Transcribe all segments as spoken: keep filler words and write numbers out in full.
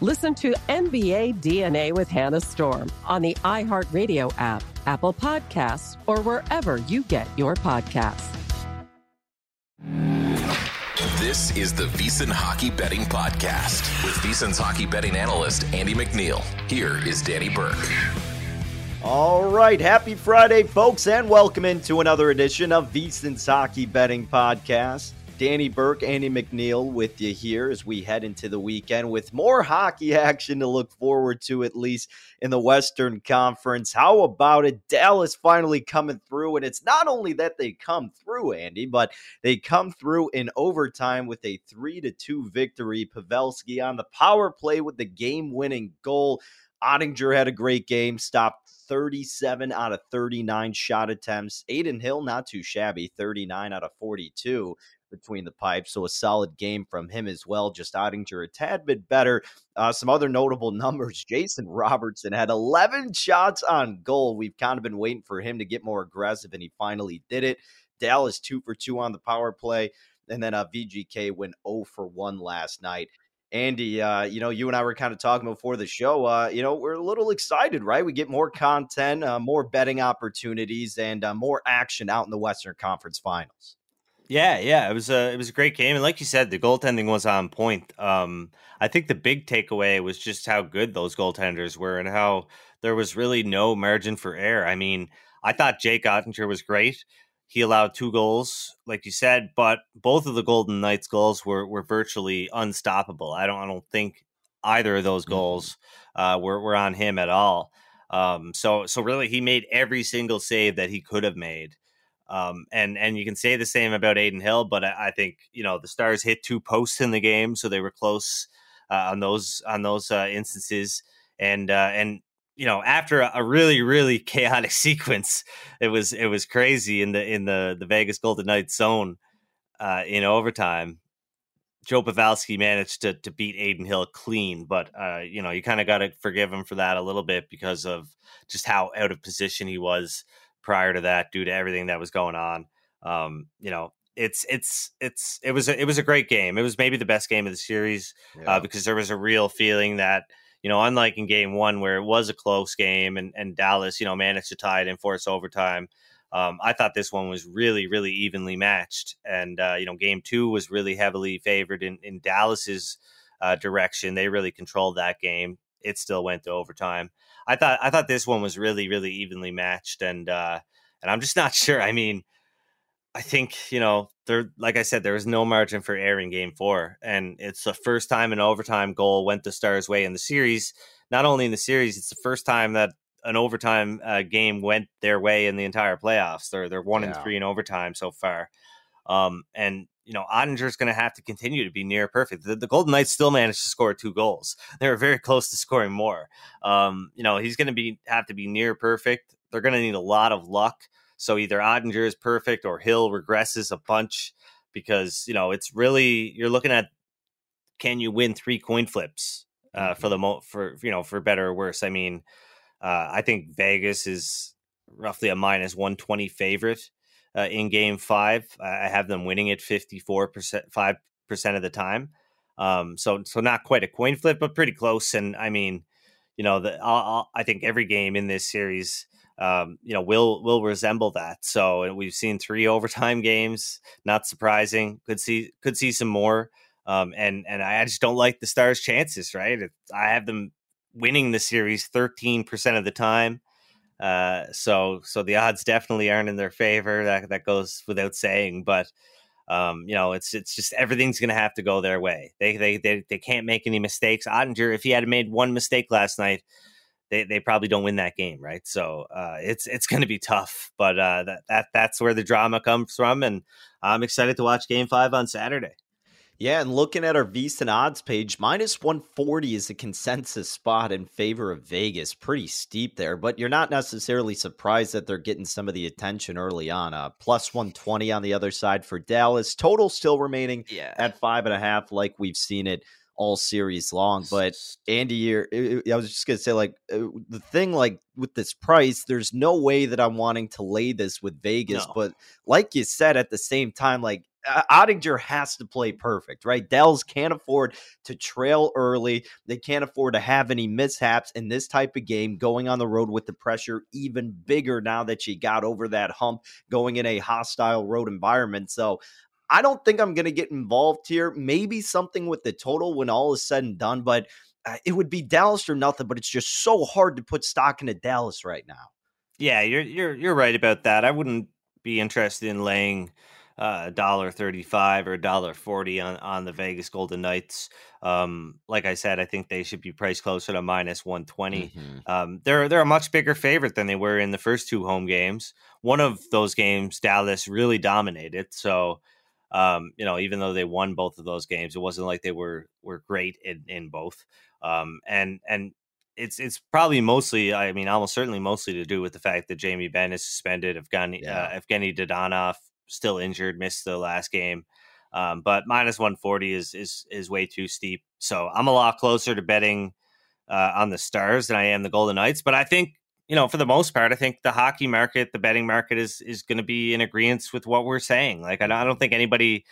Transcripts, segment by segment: Listen to N B A D N A with Hannah Storm on the iHeartRadio app, Apple Podcasts, or wherever you get your podcasts. This is the VEASAN Hockey Betting Podcast with VEASAN's hockey betting analyst, Andy McNeil. Here is Danny Burke. All right, happy Friday, folks, and welcome into another edition of VEASAN's Hockey Betting Podcast. Danny Burke, Andy McNeil with you here as we head into the weekend with more hockey action to look forward to, at least in the Western Conference. How about it? Dallas finally coming through, and it's not only that they come through, Andy, but they come through in overtime with a three to two victory. Pavelski on the power play with the game-winning goal. Oettinger had a great game, stopped thirty-seven out of thirty-nine shot attempts. Adin Hill, not too shabby, thirty-nine out of forty-two. Between the pipes, so a solid game from him as well. Just Oettinger a tad bit better. Uh, some other notable numbers. Jason Robertson had eleven shots on goal. We've kind of been waiting for him to get more aggressive, and he finally did it. Dallas two for two on the power play, and then uh, V G K went oh for one last night. Andy, uh, you know, you and I were kind of talking before the show. Uh, you know, we're a little excited, right? We get more content, uh, more betting opportunities, and uh, more action out in the Western Conference Finals. Yeah, yeah, it was a it was a great game, and like you said, the goaltending was on point. Um, I think the big takeaway was just how good those goaltenders were, and how there was really no margin for error. I mean, I thought Jake Oettinger was great. He allowed two goals, like you said, but both of the Golden Knights' goals were were virtually unstoppable. I don't I don't think either of those goals uh, were were on him at all. Um, so so really, he made every single save that he could have made. Um, and, and you can say the same about Adin Hill, but I, I think, you know, the Stars hit two posts in the game, so they were close uh, on those, on those uh, instances. And, uh, and, you know, after a, a really, really chaotic sequence, it was, it was crazy in the, in the, the Vegas Golden Knights zone uh, in overtime. Joe Pavelski managed to, to beat Adin Hill clean, but, uh, you know, you kind of got to forgive him for that a little bit because of just how out of position he was prior to that, due to everything that was going on. Um, you know, it's, it's, it's, it was, a, it was a great game. It was maybe the best game of the series yeah. uh, because there was a real feeling that, you know, unlike in game one where it was a close game and, and Dallas, you know, managed to tie it in force overtime. Um, I thought this one was really, really evenly matched. And, uh, you know, game two was really heavily favored in, in Dallas's uh, direction. They really controlled that game. It still went to overtime. I thought I thought this one was really, really evenly matched, and uh, and I'm just not sure. I mean, I think, you know, there, like I said, there was no margin for error in game four, and it's the first time an overtime goal went the Stars' way in the series. not only in the series, it's the first time that an overtime uh, game went their way in the entire playoffs. They're they're one yeah. and three in overtime so far. Um, and, you know, Oettinger's going to have to continue to be near perfect. The, the Golden Knights still managed to score two goals. They were very close to scoring more. Um, you know, he's going to be have to be near perfect. They're going to need a lot of luck. So either Oettinger is perfect or Hill regresses a bunch because, you know, it's really, you're looking at, can you win three coin flips uh, mm-hmm. for the mo for, you know, for better or worse? I mean, uh, I think Vegas is roughly a minus one twenty favorite. Uh, in game five, I have them winning it fifty-four percent, five percent of the time. Um, so, so not quite a coin flip, but pretty close. And I mean, you know, the, I'll, I'll, I think every game in this series, um, you know, will, will resemble that. So we've seen three overtime games, not surprising. Could see, could see some more. Um, and, and I just don't like the Stars' chances, right? It, I have them winning the series thirteen percent of the time. Uh, so, so the odds definitely aren't in their favor. That that goes without saying, but, um, you know, it's, it's just, everything's going to have to go their way. They, they, they, they can't make any mistakes. Oettinger, if he had made one mistake last night, they, they probably don't win that game. Right. So, uh, it's, it's going to be tough, but, uh, that, that, that's where the drama comes from. And I'm excited to watch game five on Saturday. Yeah, and looking at our VEASAN odds page, minus one forty is a consensus spot in favor of Vegas. Pretty steep there, but you're not necessarily surprised that they're getting some of the attention early on. Uh, plus one twenty on the other side for Dallas. Total still remaining yeah. at five and a half, like we've seen it all series long. But Andy, you're, I was just going to say, like, the thing, like, with this price, there's no way that I'm wanting to lay this with Vegas. No. But like you said, at the same time, like, Oettinger has to play perfect, right? Dallas can't afford to trail early. They can't afford to have any mishaps in this type of game, going on the road with the pressure even bigger now that you got over that hump, going in a hostile road environment. So I don't think I'm going to get involved here. Maybe something with the total when all is said and done, but it would be Dallas or nothing, but it's just so hard to put stock into Dallas right now. Yeah, you're, you're, you're right about that. I wouldn't be interested in laying a dollar thirty-five or a dollar forty on, on the Vegas Golden Knights. Um, like I said, I think they should be priced closer to minus one twenty. Mm-hmm. Um, they're they're a much bigger favorite than they were in the first two home games. One of those games, Dallas really dominated. So, um, you know, even though they won both of those games, it wasn't like they were were great in, in both. Um, and and it's it's probably mostly, I mean, almost certainly mostly to do with the fact that Jamie Benn is suspended. Evgeny, yeah. uh, Evgeny Dodonov still injured, missed the last game. Um, but minus one forty is, is, is way too steep. So I'm a lot closer to betting uh, on the Stars than I am the Golden Knights. But I think, you know, for the most part, I think the hockey market, the betting market is, is going to be in agreement with what we're saying. Like, I don't, I don't think anybody,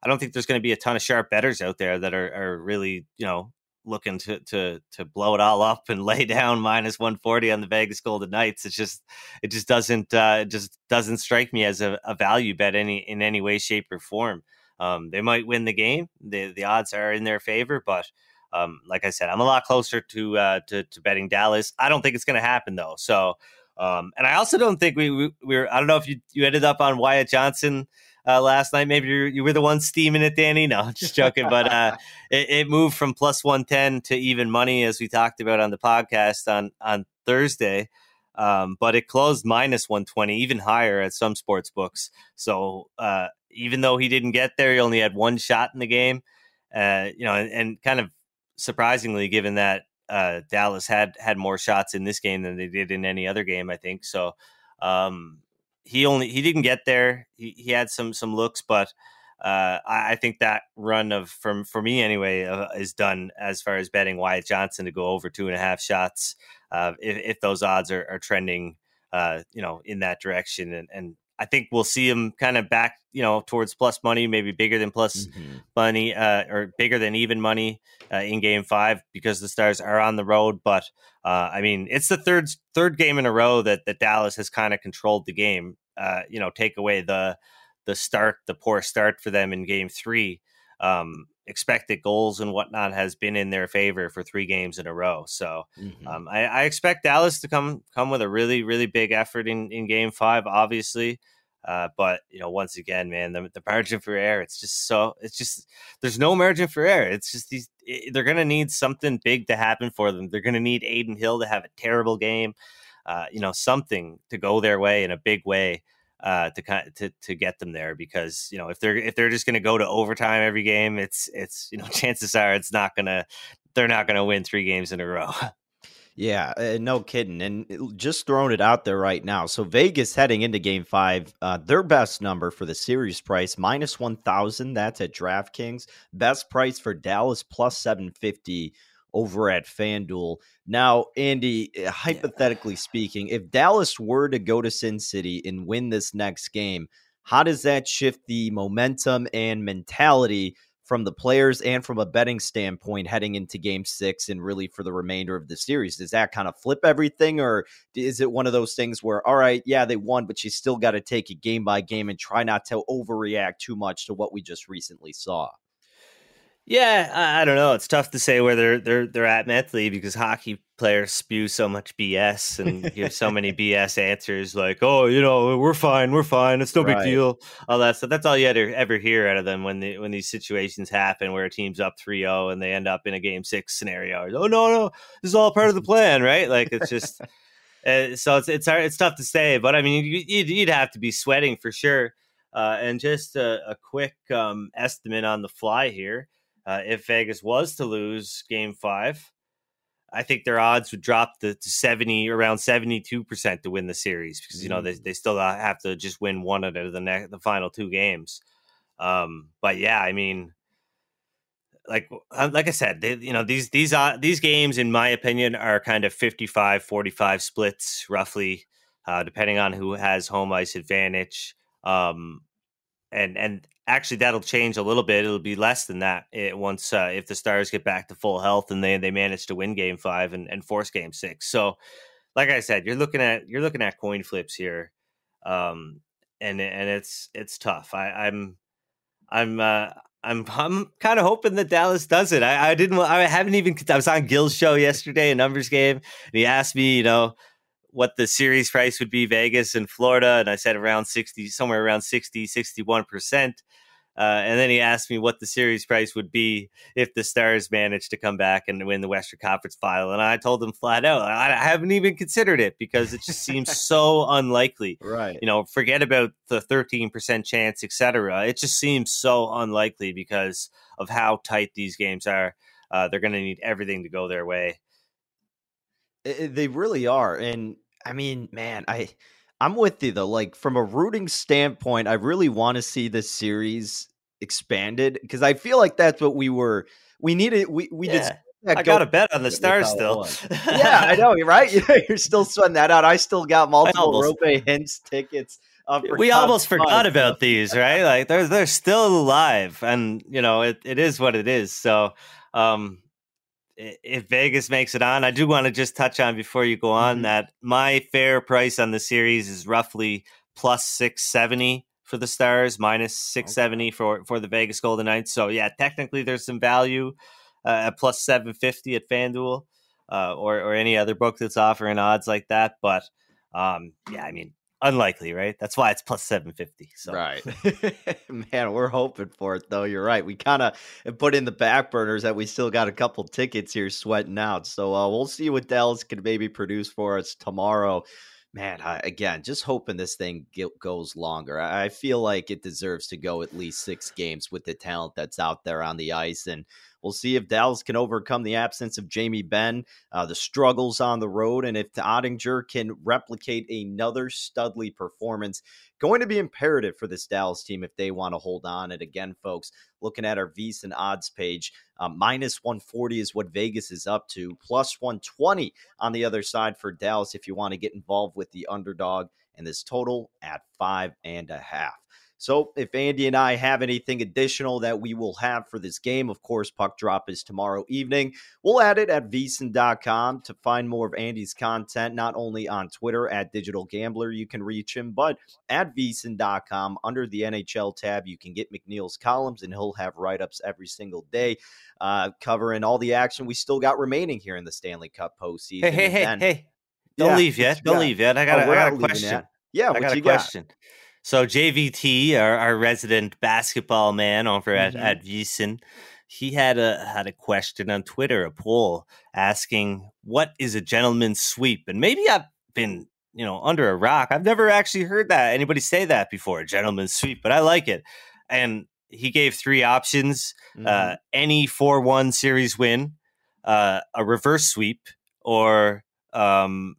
I don't think there's going to be a ton of sharp bettors out there that are, are really, you know, looking to, to, to blow it all up and lay down minus one forty on the Vegas Golden Knights. It's just, it just doesn't, uh, it just doesn't strike me as a, a value bet any, in any way, shape or form. Um, they might win the game. The, the odds are in their favor, but um, like I said, I'm a lot closer to, uh, to, to betting Dallas. I don't think it's going to happen though. So, um, and I also don't think we, we we're, I don't know if you, you ended up on Wyatt Johnson Uh, last night. Maybe you, you were the one steaming it, Danny. No, just joking. But uh, it, it moved from plus one ten to even money, as we talked about on the podcast on, on Thursday. Um, but it closed minus one twenty, even higher at some sports books. So uh, even though he didn't get there, he only had one shot in the game. Uh, you know, and, and kind of surprisingly, given that uh, Dallas had had more shots in this game than they did in any other game, I think. So, um He only he didn't get there. He he had some some looks, but uh, I, I think that run of from for me anyway uh, is done as far as betting Wyatt Johnson to go over two and a half shots. Uh, if, if those odds are, are trending, uh, you know, in that direction, and and I think we'll see him kind of back, you know, towards plus money, maybe bigger than plus mm-hmm. money uh, or bigger than even money uh, in game five because the Stars are on the road. But uh, I mean, it's the third third game in a row that, that Dallas has kind of controlled the game, uh, you know, take away the the start, the poor start for them in game three. Um, expected goals and whatnot has been in their favor for three games in a row. So mm-hmm. um, I, I expect Dallas to come come with a really, really big effort in, in game five, obviously. Uh, but, you know, once again, man, the, the margin for error, it's just so it's just there's no margin for error. It's just these it, they're going to need something big to happen for them. They're going to need Adin Hill to have a terrible game, uh, you know, something to go their way in a big way uh, to kind of, to, to get them there, because, you know, if they're if they're just going to go to overtime every game, it's it's, you know, chances are it's not going to they're not going to win three games in a row. Yeah, uh, no kidding. And just throwing it out there right now. So Vegas heading into game five, uh, their best number for the series price, minus one thousand. That's at DraftKings. Best price for Dallas, plus seven fifty over at FanDuel. Now, Andy, hypothetically yeah. speaking, if Dallas were to go to Sin City and win this next game, how does that shift the momentum and mentality from the players and from a betting standpoint heading into game six and really for the remainder of the series? Does that kind of flip everything, or is it one of those things where, all right, yeah, they won, but you still got to take it game by game and try not to overreact too much to what we just recently saw? Yeah, I, I don't know. It's tough to say where they're, they're, they're at mentally, because hockey players spew so much B S and give so many B S answers, like, oh, you know, we're fine, we're fine, it's no right. big deal, all that stuff. That's all you ever, ever hear out of them when the, when these situations happen where a team's up three oh and they end up in a game six scenario. Oh, no, no, this is all part of the plan, right? Like, it's just, uh, so it's, it's, hard, it's tough to say, but I mean, you, you'd, you'd have to be sweating for sure. Uh, and just a, a quick um, estimate on the fly here. Uh, if Vegas was to lose game five, I think their odds would drop to, to seventy, around seventy-two percent to win the series, because, you know, they, they still have to just win one out of the next, the final two games. Um, but yeah, I mean, like, like I said, they, you know, these, these, uh, these games, in my opinion, are kind of fifty-five forty-five splits roughly, uh, depending on who has home ice advantage. Um, and, and, Actually, that'll change a little bit. It'll be less than that it, once uh, if the Stars get back to full health and they they manage to win Game Five and, and force Game Six. So, like I said, you're looking at you're looking at coin flips here, um, and and it's it's tough. I, I'm I'm uh, I'm I'm kind of hoping that Dallas does it. I, I didn't. I haven't even. I was on Gil's show yesterday, a numbers game, and he asked me, you know, what the series price would be Vegas and Florida. And I said around sixty, somewhere around sixty, sixty-one percent. Uh, and then he asked me what the series price would be if the Stars managed to come back and win the Western Conference Final. And I told him flat out, I haven't even considered it, because it just seems so unlikely, right? You know, forget about the thirteen percent chance, et cetera. It just seems so unlikely because of how tight these games are. Uh, they're going to need everything to go their way. It, they really are. And I mean, man, I, I'm with you though. Like, from a rooting standpoint, I really want to see this series expanded, because I feel like that's what we were, we needed. We, we yeah. just, I got a bet on the Stars still. Yeah, I know. You're right. You're still sweating that out. I still got multiple Rope Hintz tickets. We almost five. forgot about these, right? Like, they're, they're still alive, and you know, it, it is what it is. So, um, if Vegas makes it on, I do want to just touch on before you go on mm-hmm. that my fair price on the series is roughly plus six seventy for the Stars, minus six seventy okay. for, for the Vegas Golden Knights. So yeah, technically there's some value uh, at plus seven fifty at FanDuel uh, or, or any other book that's offering odds like that. But um, yeah, I mean, unlikely, right? That's why it's plus seven fifty. So. Right. Man, we're hoping for it, though. You're right. We kind of put in the back burners that we still got a couple tickets here sweating out. So uh, we'll see what Dallas can maybe produce for us tomorrow. Man, I, again, just hoping this thing goes longer. I, I feel like it deserves to go at least six games with the talent that's out there on the ice. And we'll see if Dallas can overcome the absence of Jamie Benn, uh, the struggles on the road, and if Oettinger can replicate another studly performance. Going to be imperative for this Dallas team if they want to hold on. And again, folks, looking at our VEASAN odds page, uh, minus one forty is what Vegas is up to, plus one twenty on the other side for Dallas if you want to get involved with the underdog, and this total at five and a half. So if Andy and I have anything additional that we will have for this game, of course, Puck Drop is tomorrow evening. We'll add it at V S I N dot com to find more of Andy's content, not only on Twitter at Digital Gambler, you can reach him, but at V S I N dot com under the N H L tab, you can get McNeil's columns, and he'll have write-ups every single day uh, covering all the action we still got remaining here in the Stanley Cup postseason. Hey, hey, hey, then, hey, don't yeah, leave yet. Don't yeah. leave yet. I got, oh, a, I got a question. Yet. Yeah, I got a question. Got? So J V T, our, our resident basketball man over at, mm-hmm. at VEASAN, he had a had a question on Twitter, a poll asking, what is a gentleman's sweep? And maybe I've been, you know, under a rock. I've never actually heard that anybody say that before, a gentleman's sweep, but I like it. And he gave three options, mm-hmm. uh, any four one series win, uh, a reverse sweep, or um,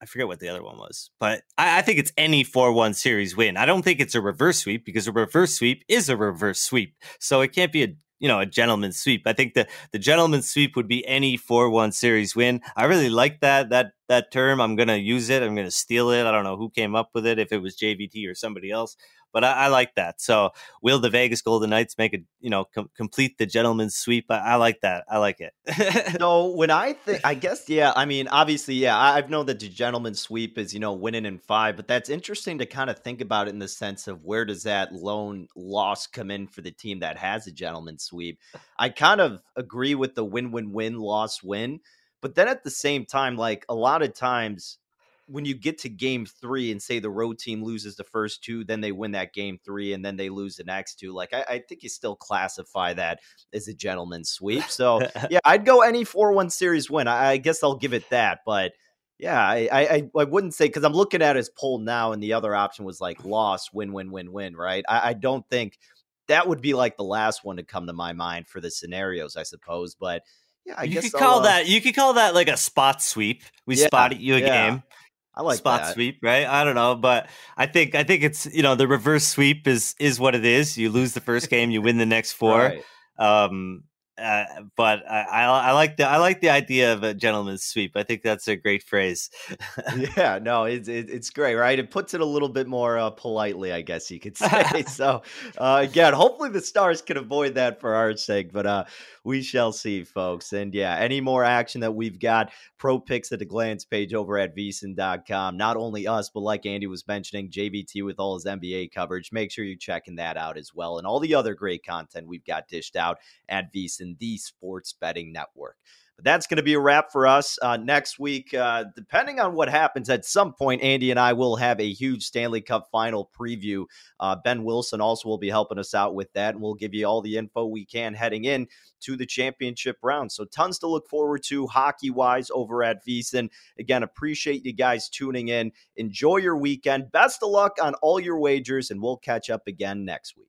I forget what the other one was, but I, I think it's any four one series win. I don't think it's a reverse sweep because a reverse sweep is a reverse sweep. So it can't be a, you know, a gentleman's sweep. I think the, the gentleman's sweep would be any four one series win. I really like that, that, that term. I'm going to use it. I'm going to steal it. I don't know who came up with it, if it was J V T or somebody else, but I, I like that. So will the Vegas Golden Knights make a, you know, com- complete the gentleman's sweep? I, I like that. I like it. No, when I think, I guess, yeah, I mean, obviously, yeah, I, I've known that the gentleman's sweep is, you know, winning in five, but that's interesting to kind of think about it in the sense of where does that lone loss come in for the team that has a gentleman's sweep? I kind of agree with the win-win-win, loss-win, but then at the same time, like a lot of times, when you get to game three and say the road team loses the first two, then they win that game three and then they lose the next two. Like, I, I think you still classify that as a gentleman's sweep. So yeah, I'd go any four one series win. I, I guess I'll give it that, but yeah, I, I, I wouldn't say, cause I'm looking at his poll now and the other option was like loss, win, win, win, win. Right. I, I don't think that would be like the last one to come to my mind for the scenarios, I suppose, but yeah, I you guess could call uh, that, you could call that like a spot sweep. We yeah, spotted you a yeah. game. I like spot that. Sweep, right? I don't know, but I think I think it's, you know, the reverse sweep is is what it is. You lose the first game, you win the next four. Right. Um, uh, but I, I, I like the I like the idea of a gentleman's sweep. I think that's a great phrase. Yeah, no, it's it, it's great, right? It puts it a little bit more uh, politely, I guess you could say. So uh, again, hopefully the Stars can avoid that for our sake, but uh, we shall see, folks. And yeah, any more action that we've got. Pro picks at a glance page over at V S I N dot com. Not only us, but like Andy was mentioning, J V T with all his N B A coverage. Make sure you're checking that out as well. And all the other great content we've got dished out at V S I N, the sports betting network. But that's going to be a wrap for us uh, next week. Uh, depending on what happens, at some point, Andy and I will have a huge Stanley Cup final preview. Uh, Ben Wilson also will be helping us out with that. And we'll give you all the info we can heading in to the championship round. So tons to look forward to hockey-wise over at VEASAN. Again, appreciate you guys tuning in. Enjoy your weekend. Best of luck on all your wagers, and we'll catch up again next week.